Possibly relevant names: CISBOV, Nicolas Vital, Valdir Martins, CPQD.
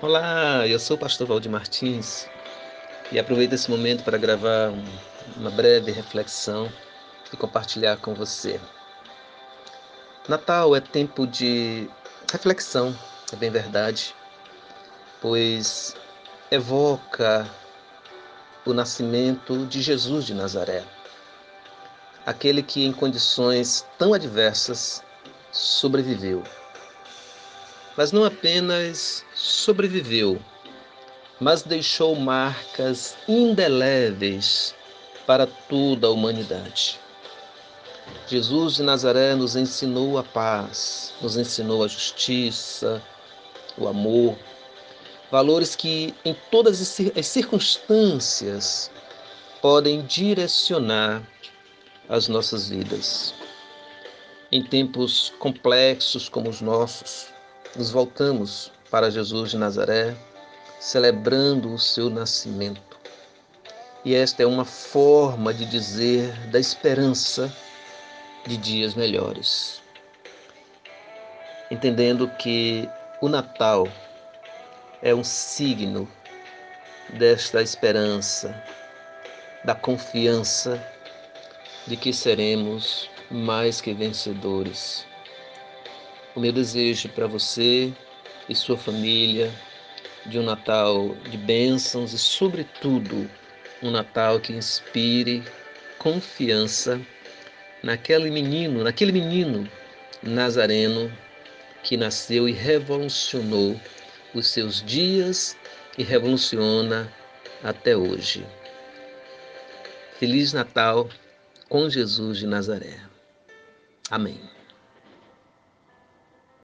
Olá, eu sou o pastor Valdir Martins e aproveito esse momento para gravar uma breve reflexão e compartilhar com você. Natal é tempo de reflexão, é bem verdade, pois evoca o nascimento de Jesus de Nazaré, aquele que em condições tão adversas sobreviveu. Mas não apenas sobreviveu, mas deixou marcas indeléveis para toda a humanidade. Jesus de Nazaré nos ensinou a paz, nos ensinou a justiça, o amor, valores que em todas as circunstâncias podem direcionar as nossas vidas. Em tempos complexos como os nossos, nos voltamos para Jesus de Nazaré, celebrando o seu nascimento. E esta é uma forma de dizer da esperança de dias melhores. Entendendo que o Natal é um signo desta esperança, da confiança de que seremos mais que vencedores. O meu desejo para você e sua família de um Natal de bênçãos e, sobretudo, um Natal que inspire confiança naquele menino nazareno que nasceu e revolucionou os seus dias e revoluciona até hoje. Feliz Natal com Jesus de Nazaré. Amém.